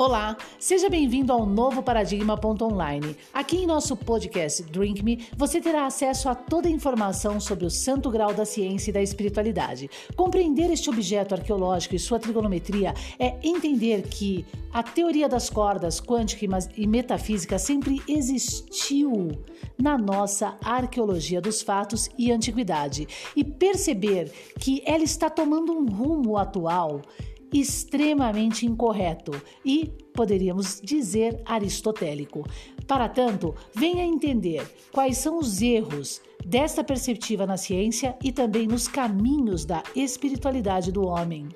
Olá, seja bem-vindo ao Novo Paradigma.online. Aqui em nosso podcast Drink Me, você terá acesso a toda a informação sobre o Santo Graal da ciência e da espiritualidade. Compreender este objeto arqueológico e sua trigonometria é entender que a teoria das cordas, quântica e metafísica sempre existiu na nossa arqueologia dos fatos e antiguidade. E perceber que ela está tomando um rumo atual extremamente incorreto e, poderíamos dizer, aristotélico. Para tanto, venha entender quais são os erros desta perspectiva na ciência e também nos caminhos da espiritualidade do homem.